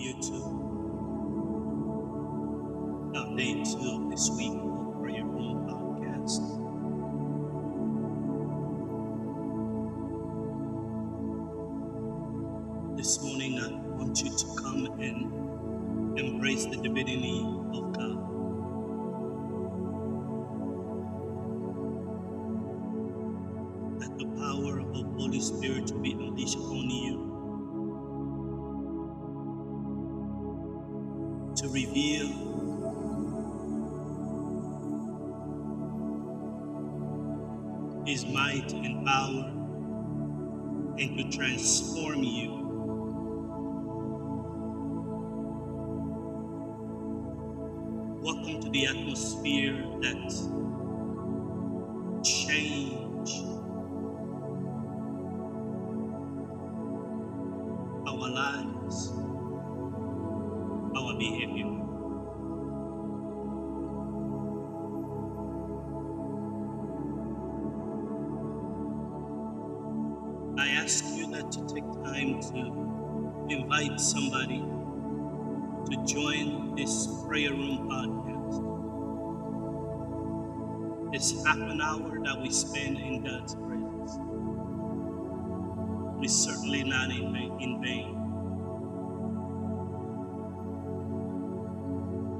YouTube. Now, day 2 of this week of Prayer Room Podcast. This morning, I want you to come and embrace the divinity of God. Let the power of the Holy Spirit to be unleashed on you, to reveal His might and power, and to transform you. Welcome to the atmosphere that change our lives, our behavior. I ask you that to take time to invite somebody to join this prayer room podcast. It's half an hour that we spend in God's presence. We're certainly not in vain.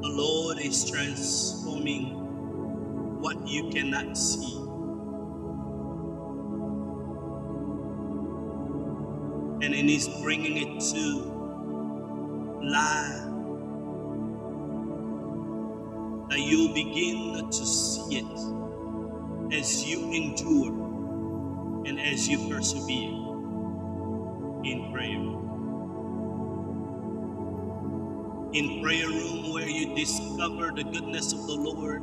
The Lord is transforming what you cannot see. And then He's bringing it to life, that you begin to see it as you endure and as you persevere in prayer. In prayer room, where you discover the goodness of the Lord,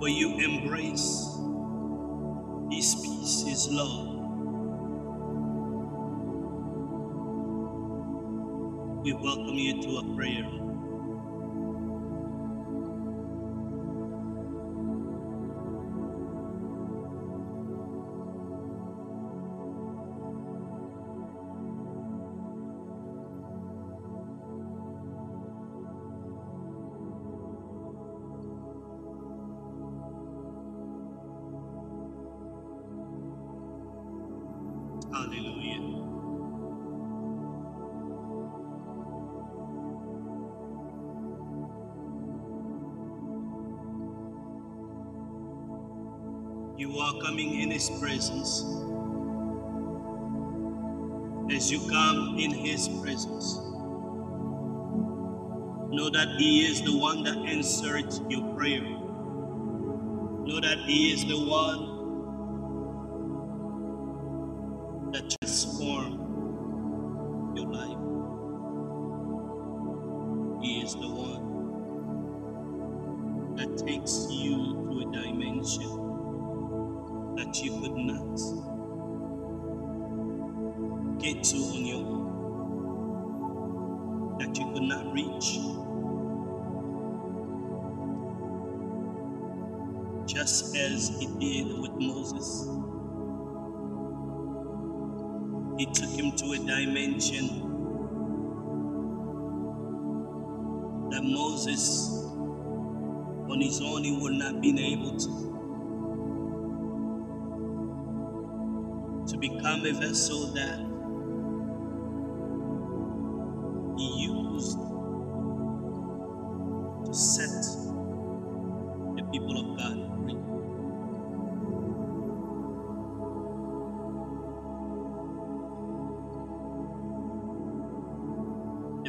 where you embrace His peace, His love. We welcome you to a prayer. Hallelujah. You are coming in His presence. As you come in His presence, know that He is the one that answered your prayer. Know that He is the one that transform your life. He is the one that takes you to a dimension that you could not get to on your own, that you could not reach, just as He did with Moses. He took him to a dimension that Moses, on his own, he would not been able to become a vessel that He used to set the people of God free.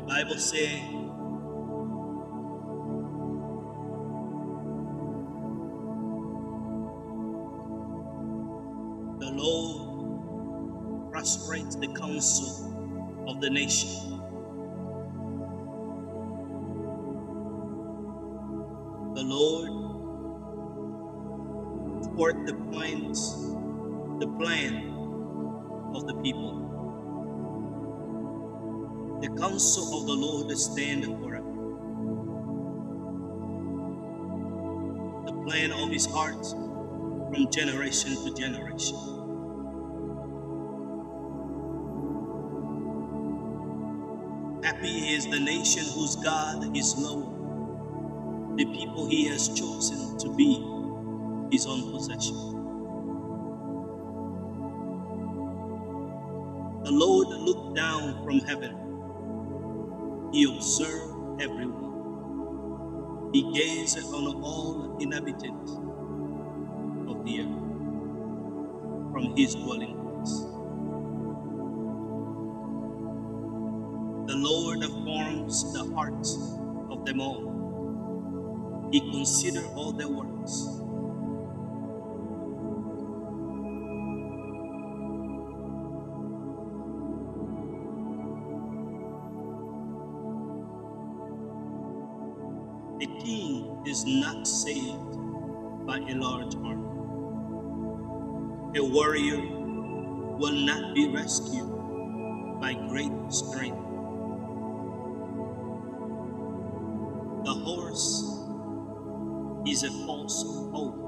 Bible says the Lord frustrates the counsel of the nation. The Lord thwarts the plan of the people. The counsel of the Lord stands forever. The plan of His heart from generation to generation. Happy is the nation whose God is known. The people he has chosen to be his own possession. The Lord looked down from heaven. He observed everyone. He gazed on all inhabitants of the earth from his dwelling place. The Lord forms the hearts of them all. He considers all their works. The king is not saved by a large army. A warrior will not be rescued by great strength. Is a false hope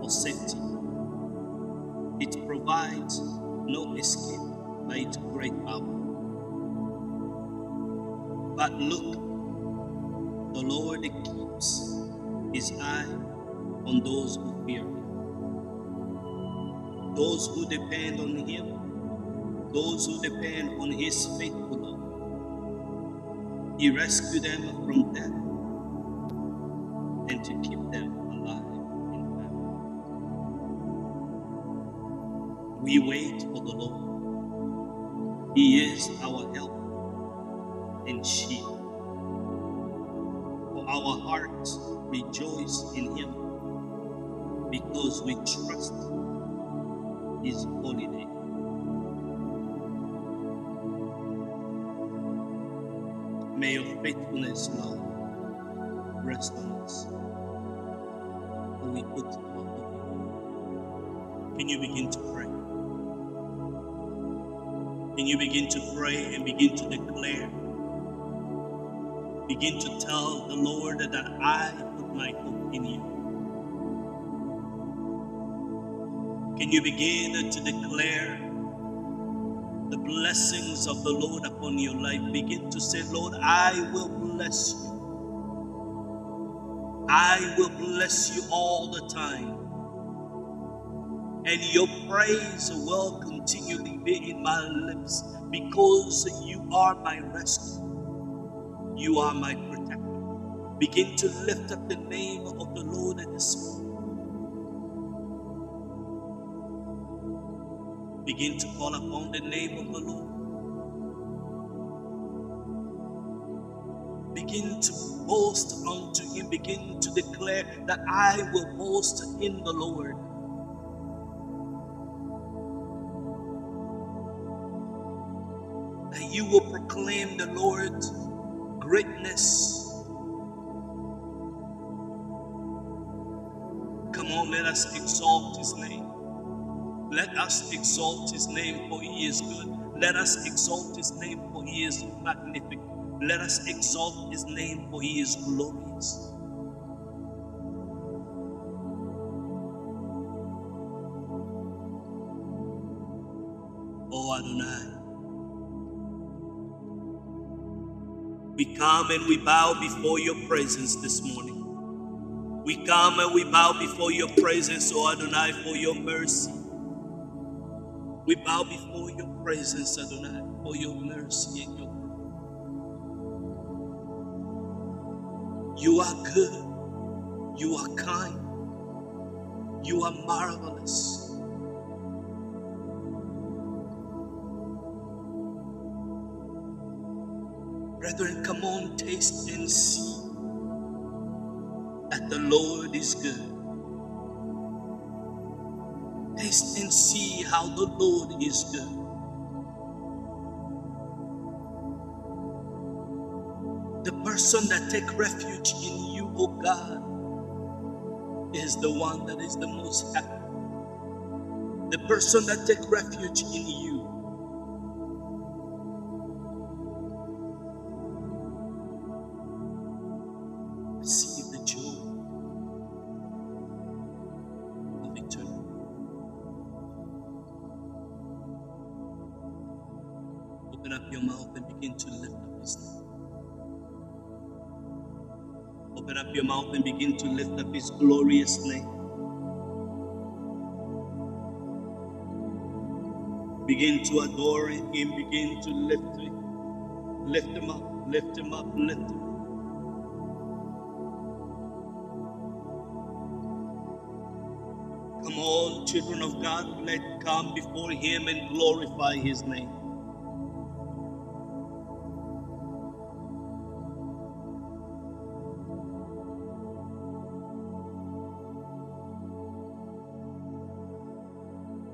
for safety. It provides no escape by its great power. But look, the Lord keeps his eye on those who fear him, those who depend on him, those who depend on his faithful love. He rescued them from death, and to keep them alive in famine. We wait for the Lord. He is our help and shield. For our hearts rejoice in him because we trust his holy name. May your faithfulness, Lord, rest on us. We put our hope in you. Can you begin to pray? Can you begin to pray and begin to declare? Begin to tell the Lord that I put my hope in you. Can you begin to declare the blessings of the Lord upon your life? Begin to say, Lord, I will bless you. I will bless you all the time, and your praise will continually be in my lips, because you are my rescue, you are my protector. Begin to lift up the name of the Lord at this moment. Begin to call upon the name of the Lord. Begin to boast unto him. Begin to declare that I will boast in the Lord. That you will proclaim the Lord's greatness. Come on, let us exalt his name. Let us exalt his name, for he is good. Let us exalt his name, for he is magnificent. Let us exalt his name, for he is glorious. Oh Adonai, we come and we bow before your presence this morning. We come and we bow before your presence, oh Adonai, for your mercy. We bow before your presence, Adonai, for your mercy and your grace. You are good, you are kind, you are marvelous. Brethren, come on, taste and see that the Lord is good. Taste and see how the Lord is good. Person that take refuge in you, O God, is the one that is the most happy. The person that take refuge in you. Receive the joy of eternity. O Open up your mouth and begin to lift up his name. Open up your mouth and begin to lift up his glorious name. Begin to adore him, begin to lift him. Lift him up, lift him up, lift him up. Come on, children of God, let's come before him and glorify his name.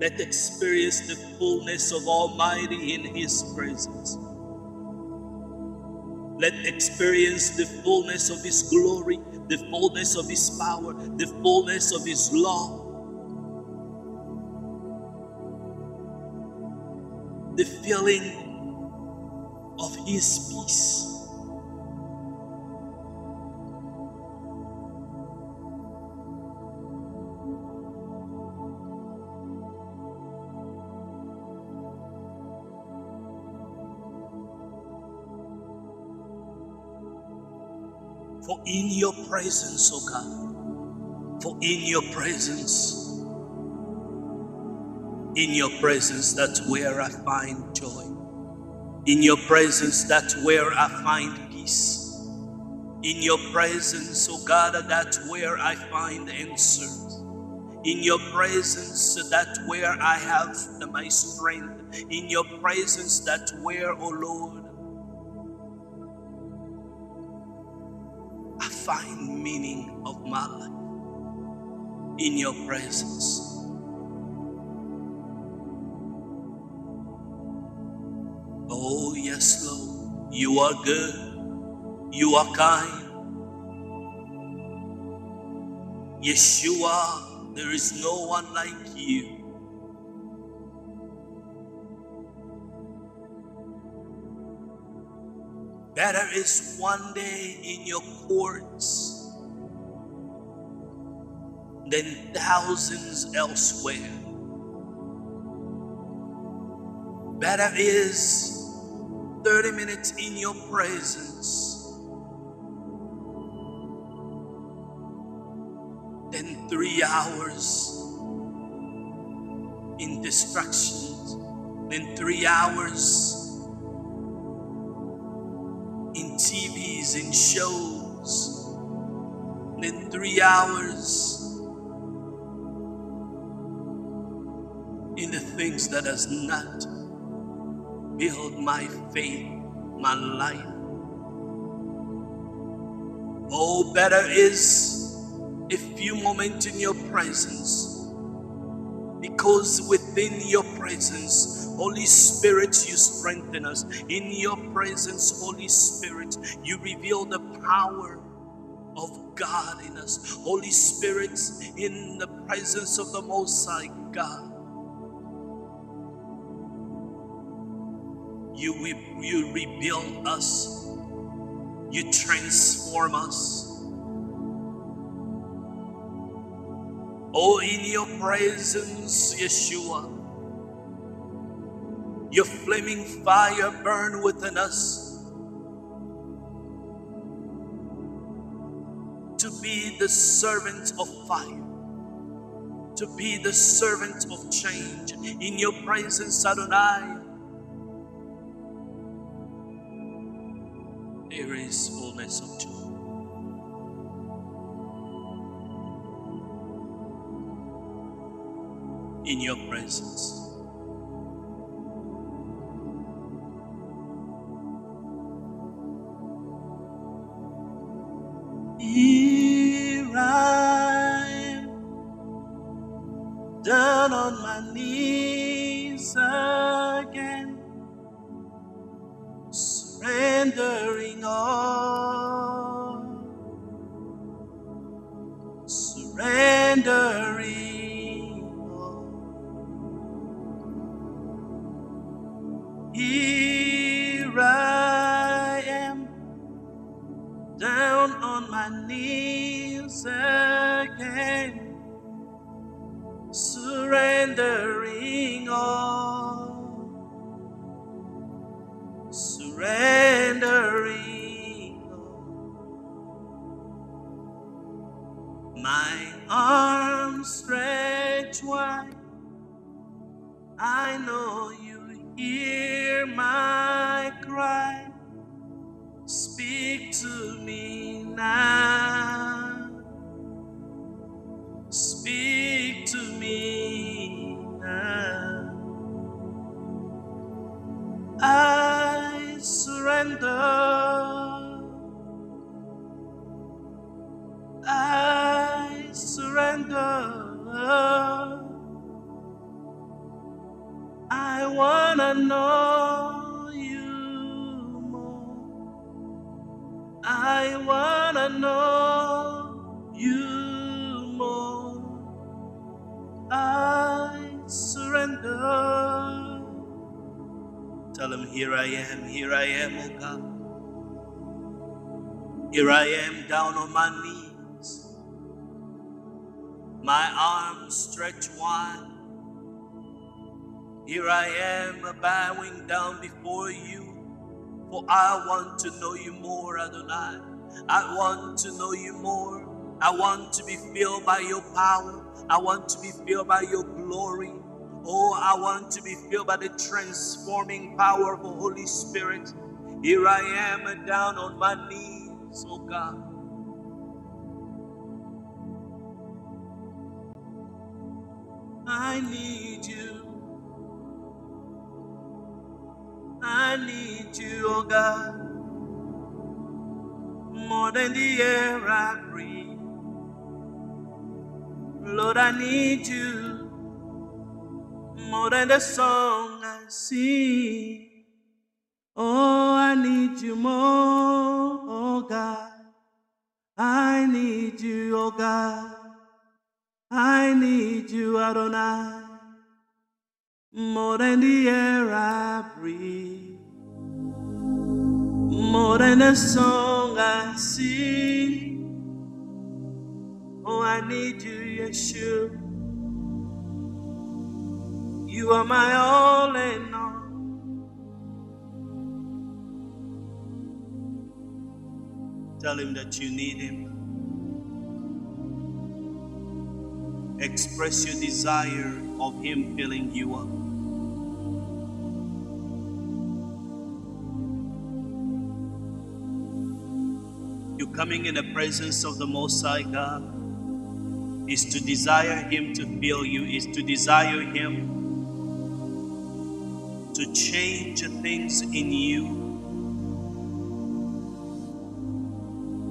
Let's experience the fullness of Almighty in his presence. Let's experience the fullness of his glory, the fullness of his power, the fullness of his law, the feeling of his peace. For in your presence, O God, for in your presence, that's where I find joy. In your presence, that's where I find peace. In your presence, O God, that's where I find answers. In your presence, that's where I have my strength. In your presence, that's where, O Lord, find meaning of my life. In your presence. Oh yes, Lord, you are good, you are kind. Yes, you are. There is no one like you. Better is one day in your courts than thousands elsewhere. Better is 30 minutes in your presence than 3 hours in distractions, than 3 hours in TVs, in shows, and then 3 hours in the things that does not build my faith, my life. Oh, better is a few moments in your presence, because within your presence, Holy Spirit, you strengthen us. In your presence, Holy Spirit, you reveal the power of God in us. Holy Spirit, in the presence of the Most High God, you rebuild us, you transform us. Oh, in your presence, Yeshua, your flaming fire burn within us to be the servant of fire, to be the servant of change. In your presence, Adonai, there is fullness of joy. In your presence. Here I am, down on my knees again, surrendering all, surrendering all. Here I am, down on my knees again, surrendering all, surrendering all. My arms stretch wide, I know you hear my cry. Speak to me now, speak to me now. I surrender, I surrender. I wanna know you more. I wanna know you more. I surrender. Tell him, here I am, oh God. Here I am down on my knees. My arms stretched wide. Here I am bowing down before you, for I want to know you more, Adonai. I want to know you more. I want to be filled by your power. I want to be filled by your glory. Oh, I want to be filled by the transforming power of the Holy Spirit. Here I am down on my knees, oh God. I need you. I need you, oh God, more than the air I breathe. Lord, I need you more than the song I sing. Oh, I need you more, oh God. I need you, oh God. I need you, Adonai, more than the air I breathe, more than the song I sing. Oh, I need you, Yeshua. You are my all and all. Tell him that you need him. Express your desire of him filling you up. Coming in the presence of the Most High God is to desire him to fill you, is to desire him to change things in you,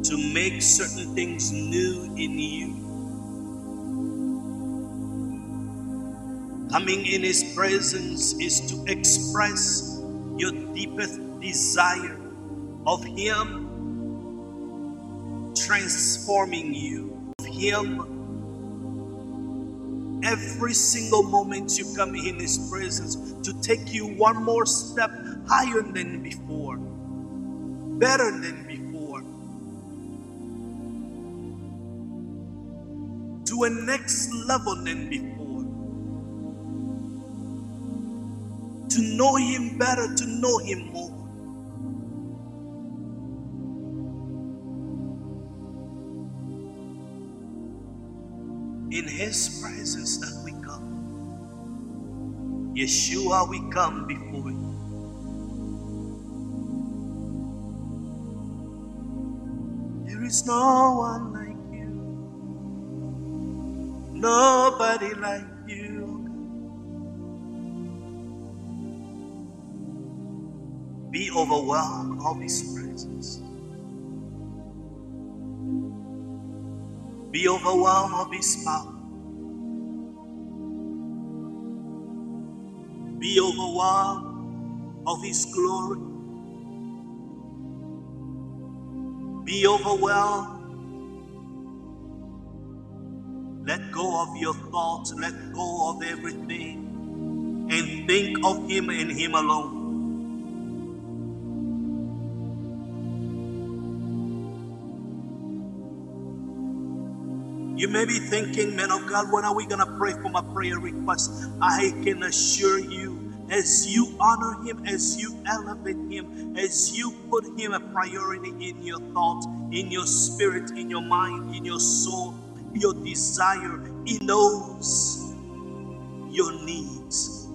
to make certain things new in you. Coming in his presence is to express your deepest desire of him transforming you, him, every single moment you come in his presence, to take you one more step higher than before, better than before, to a next level than before, to know him better, to know him more. In his presence that we come. Yeshua, we come before you. There is no one like you. Nobody like you. Be overwhelmed of his presence. Be overwhelmed of his power. Be overwhelmed of his glory. Be overwhelmed. Let go of your thoughts. Let go of everything. And think of him and him alone. You may be thinking, man of God, when are we going to pray for my prayer request? I can assure you, as you honor Him, as you elevate Him, as you put Him a priority in your thought, in your spirit, in your mind, in your soul, your desire. He knows your needs.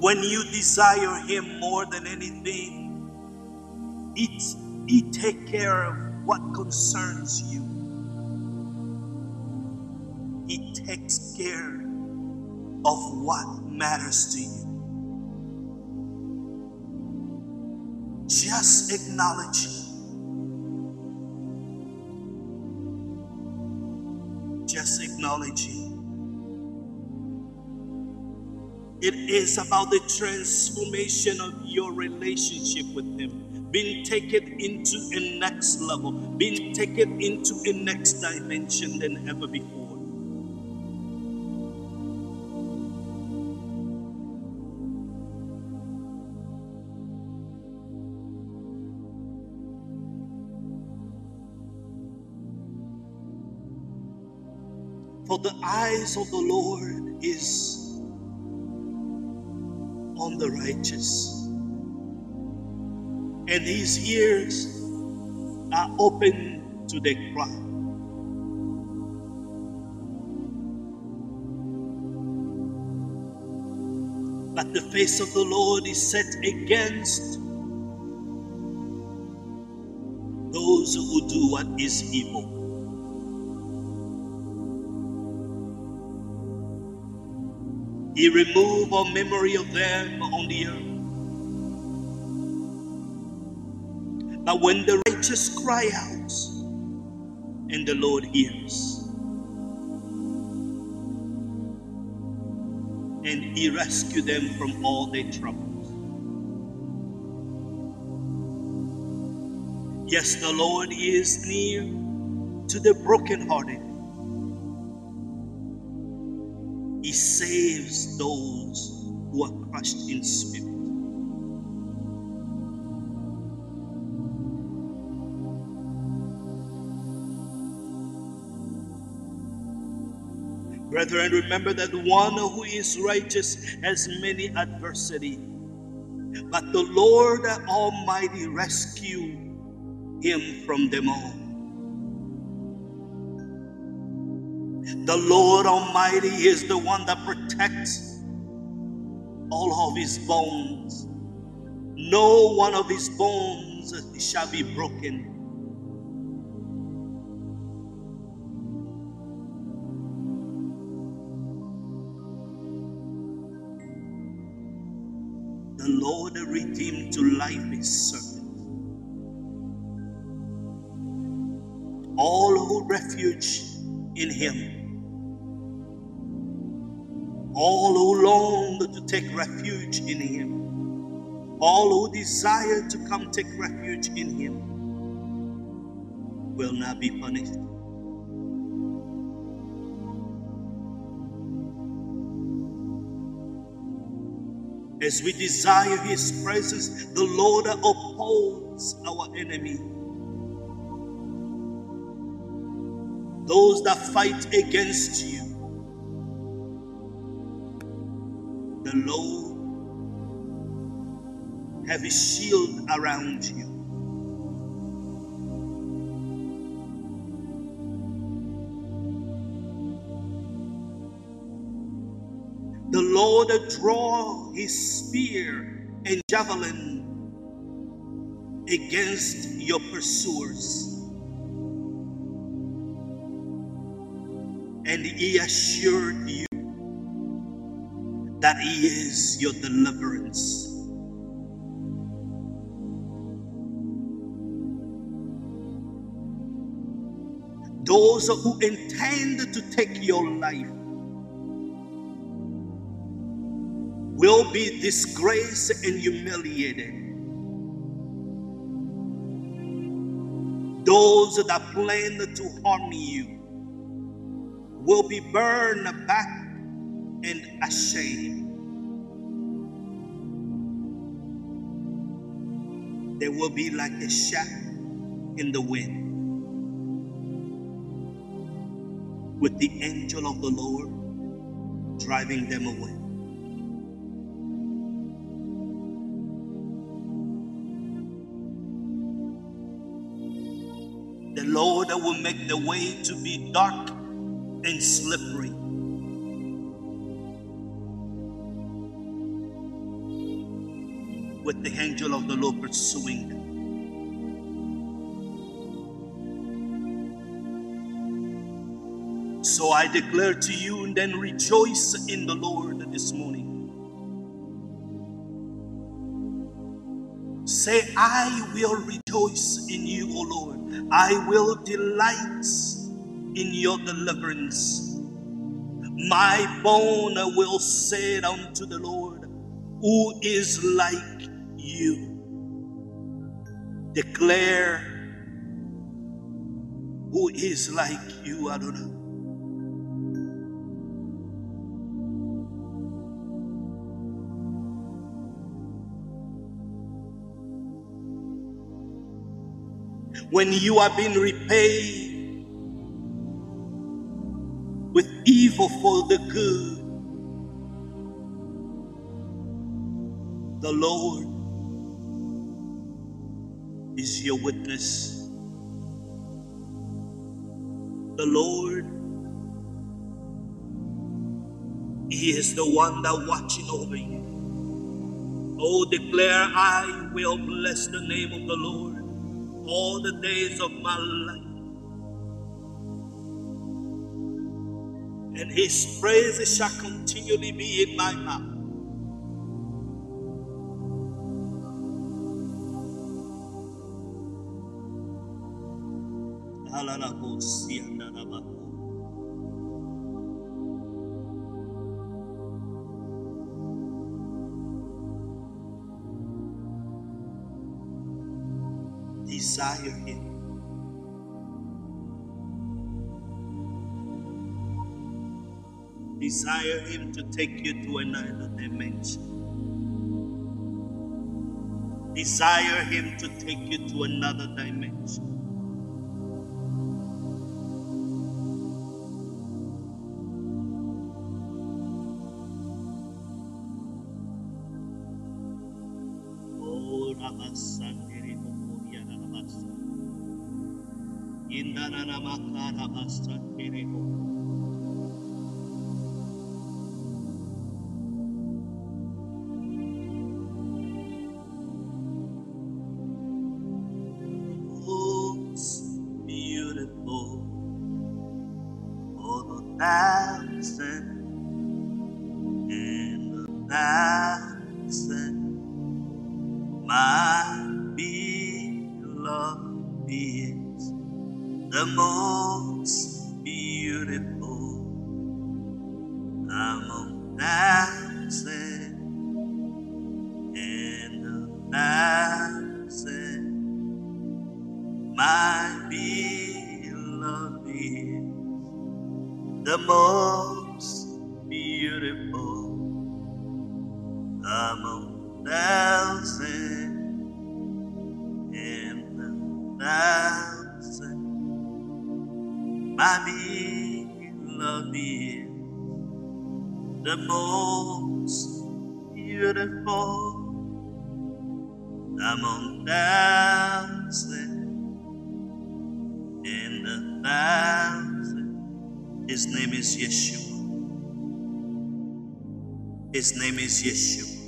When you desire Him more than anything, He takes care of what concerns you. He takes care of what matters to you. Just acknowledge Him. Just acknowledge Him. It is about the transformation of your relationship with Him, being taken into a next level, being taken into a next dimension than ever before. For the eyes of the Lord is on the righteous, and His ears are open to their cry. But the face of the Lord is set against those who do what is evil. He removed all memory of them on the earth. But when the righteous cry out, and the Lord hears, and He rescues them from all their troubles. Yes, the Lord is near to the brokenhearted. He saves those who are crushed in spirit. Brethren, remember that one who is righteous has many adversities, but the Lord Almighty rescues him from them all. The Lord Almighty is the one that protects all of His bones. No one of His bones shall be broken. The Lord redeemed to life His servant, all who refuge in Him. All who long to take refuge in Him, all who desire to come take refuge in Him, will not be punished. As we desire His presence, the Lord upholds our enemy. Those that fight against you, the Lord have His shield around you. The Lord draw His spear and javelin against your pursuers, and He assured you that He is your deliverance. Those who intend to take your life will be disgraced and humiliated. Those that plan to harm you will be burned back and ashamed. They will be like a shadow in the wind, with the angel of the Lord driving them away. The Lord will make the way to be dark and slippery. With the angel of the Lord pursuing them. So I declare to you, and then rejoice in the Lord this morning. Say, I will rejoice in you, O Lord. I will delight in your deliverance. My bone will say unto the Lord, who is like you? Declare, who is like you, Adonai? When you are being repaid with evil for the good, the Lord is your witness. The Lord, He is the one that watching over you. Oh, declare, I will bless the name of the Lord all the days of my life, and His praise shall continually be in my mouth. Desire Him. Desire Him to take you to another dimension. Desire Him to take you to another dimension. His name is Yeshua. His name is Yeshua.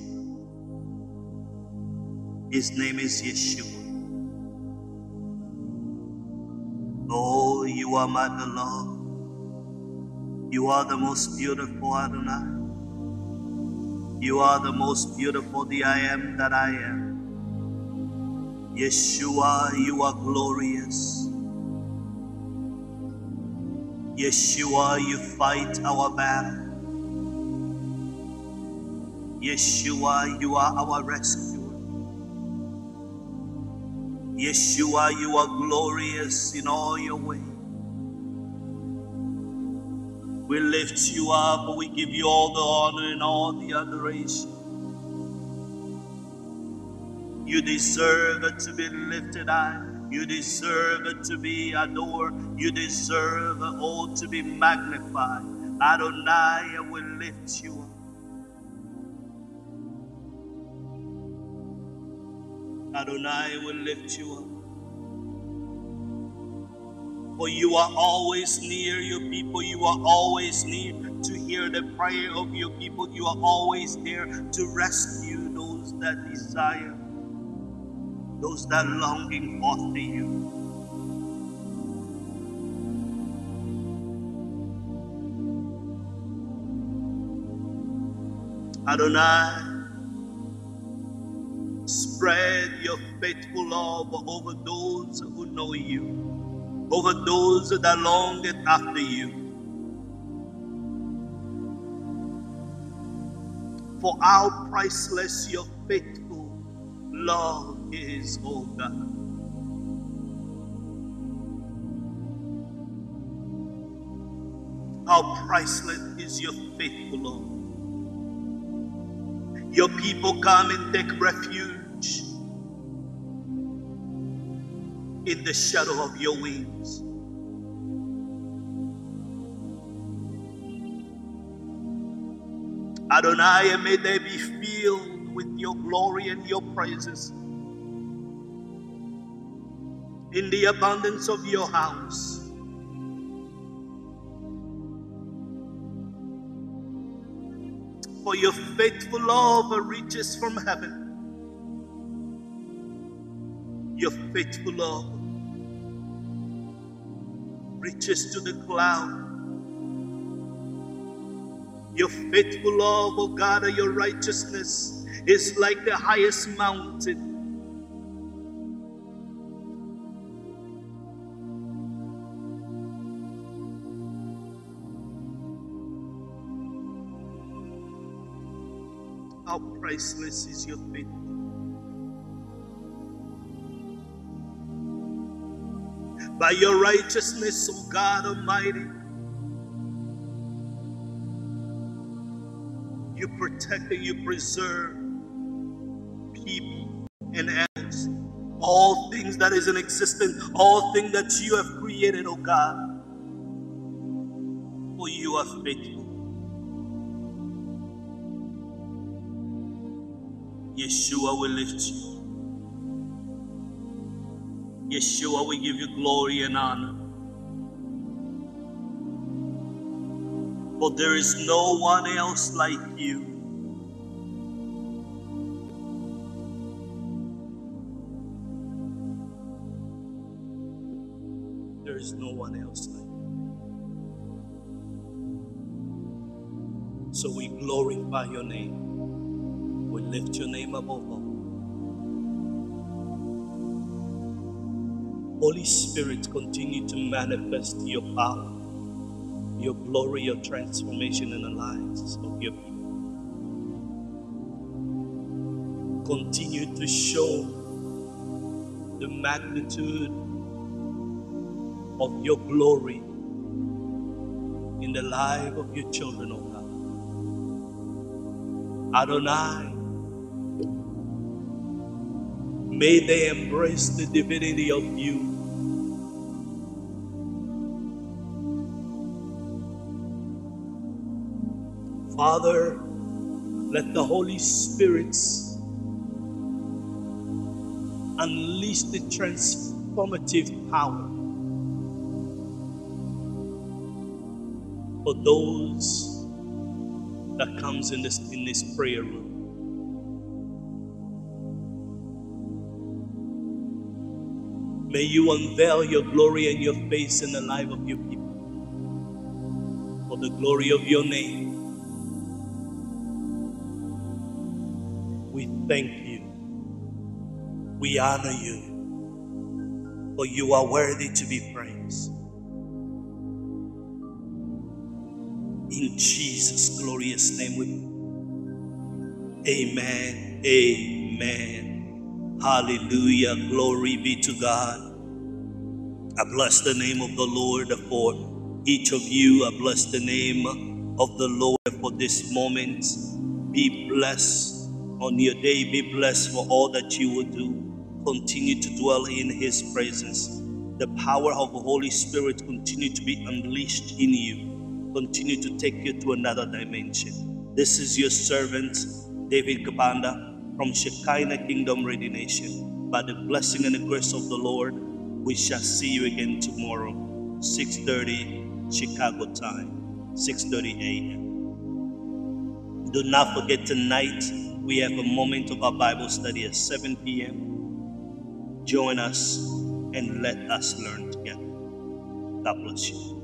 Oh, you are my beloved. You are the most beautiful, Adonai. You are the most beautiful, the I am that I am. Yeshua, you are glorious. Yeshua, you fight our battle. Yeshua, you are our rescuer. Yeshua, you are glorious in all your ways. We lift you up, we give you all the honor and all the adoration. You deserve it to be lifted high. You deserve it to be adored. You deserve it all to be magnified. Adonai will lift you up. Adonai will lift you up. For you are always near your people. You are always near to hear the prayer of your people. You are always there to rescue those that desire, those that longing after you. Adonai, spread your faithful love over those who know you, over those that long after you. For how priceless your faithful love is, O God. How priceless is your faithful love. Your people come and take refuge in the shadow of your wings. Adonai, may they be filled with your glory and your praises. In the abundance of your house, for your faithful love reaches from heaven. Your faithful love reaches to the cloud. Your faithful love, O God, of your righteousness is like the highest mountain. How priceless is your faith. By your righteousness, O God Almighty, you protect and you preserve people and animals, all things that is in existence, all things that you have created, O God, for you are faithful. Yeshua will lift you. Yeshua will give you glory and honor. For there is no one else like you. There is no one else like you. So we glorify your name. We lift your name above all. Holy Spirit, continue to manifest your power, your glory, your transformation in the lives of your people. Continue to show the magnitude of your glory in the life of your children, O God. Adonai, may they embrace the divinity of you. Father, let the Holy Spirit unleash the transformative power for those that comes in this prayer room. May you unveil your glory and your face in the life of your people, for the glory of your name. We thank you. We honor you, for you are worthy to be praised. In Jesus' glorious name we pray. Amen. Amen. Hallelujah. Glory be to God. I bless the name of the Lord for each of you. I bless the name of the Lord for this moment. Be blessed on your day. Be blessed for all that you will do. Continue to dwell in His presence. The power of the Holy Spirit continue to be unleashed in you. continue to take you to another dimension. This is your servant, David Kabanda, from Shekinah Kingdom Ready Nation. By the blessing and the grace of the Lord, we shall see you again tomorrow, 6:30 Chicago time, 6:30 a.m. Do not forget, tonight we have a moment of our Bible study at 7 p.m. Join us and let us learn together. God bless you.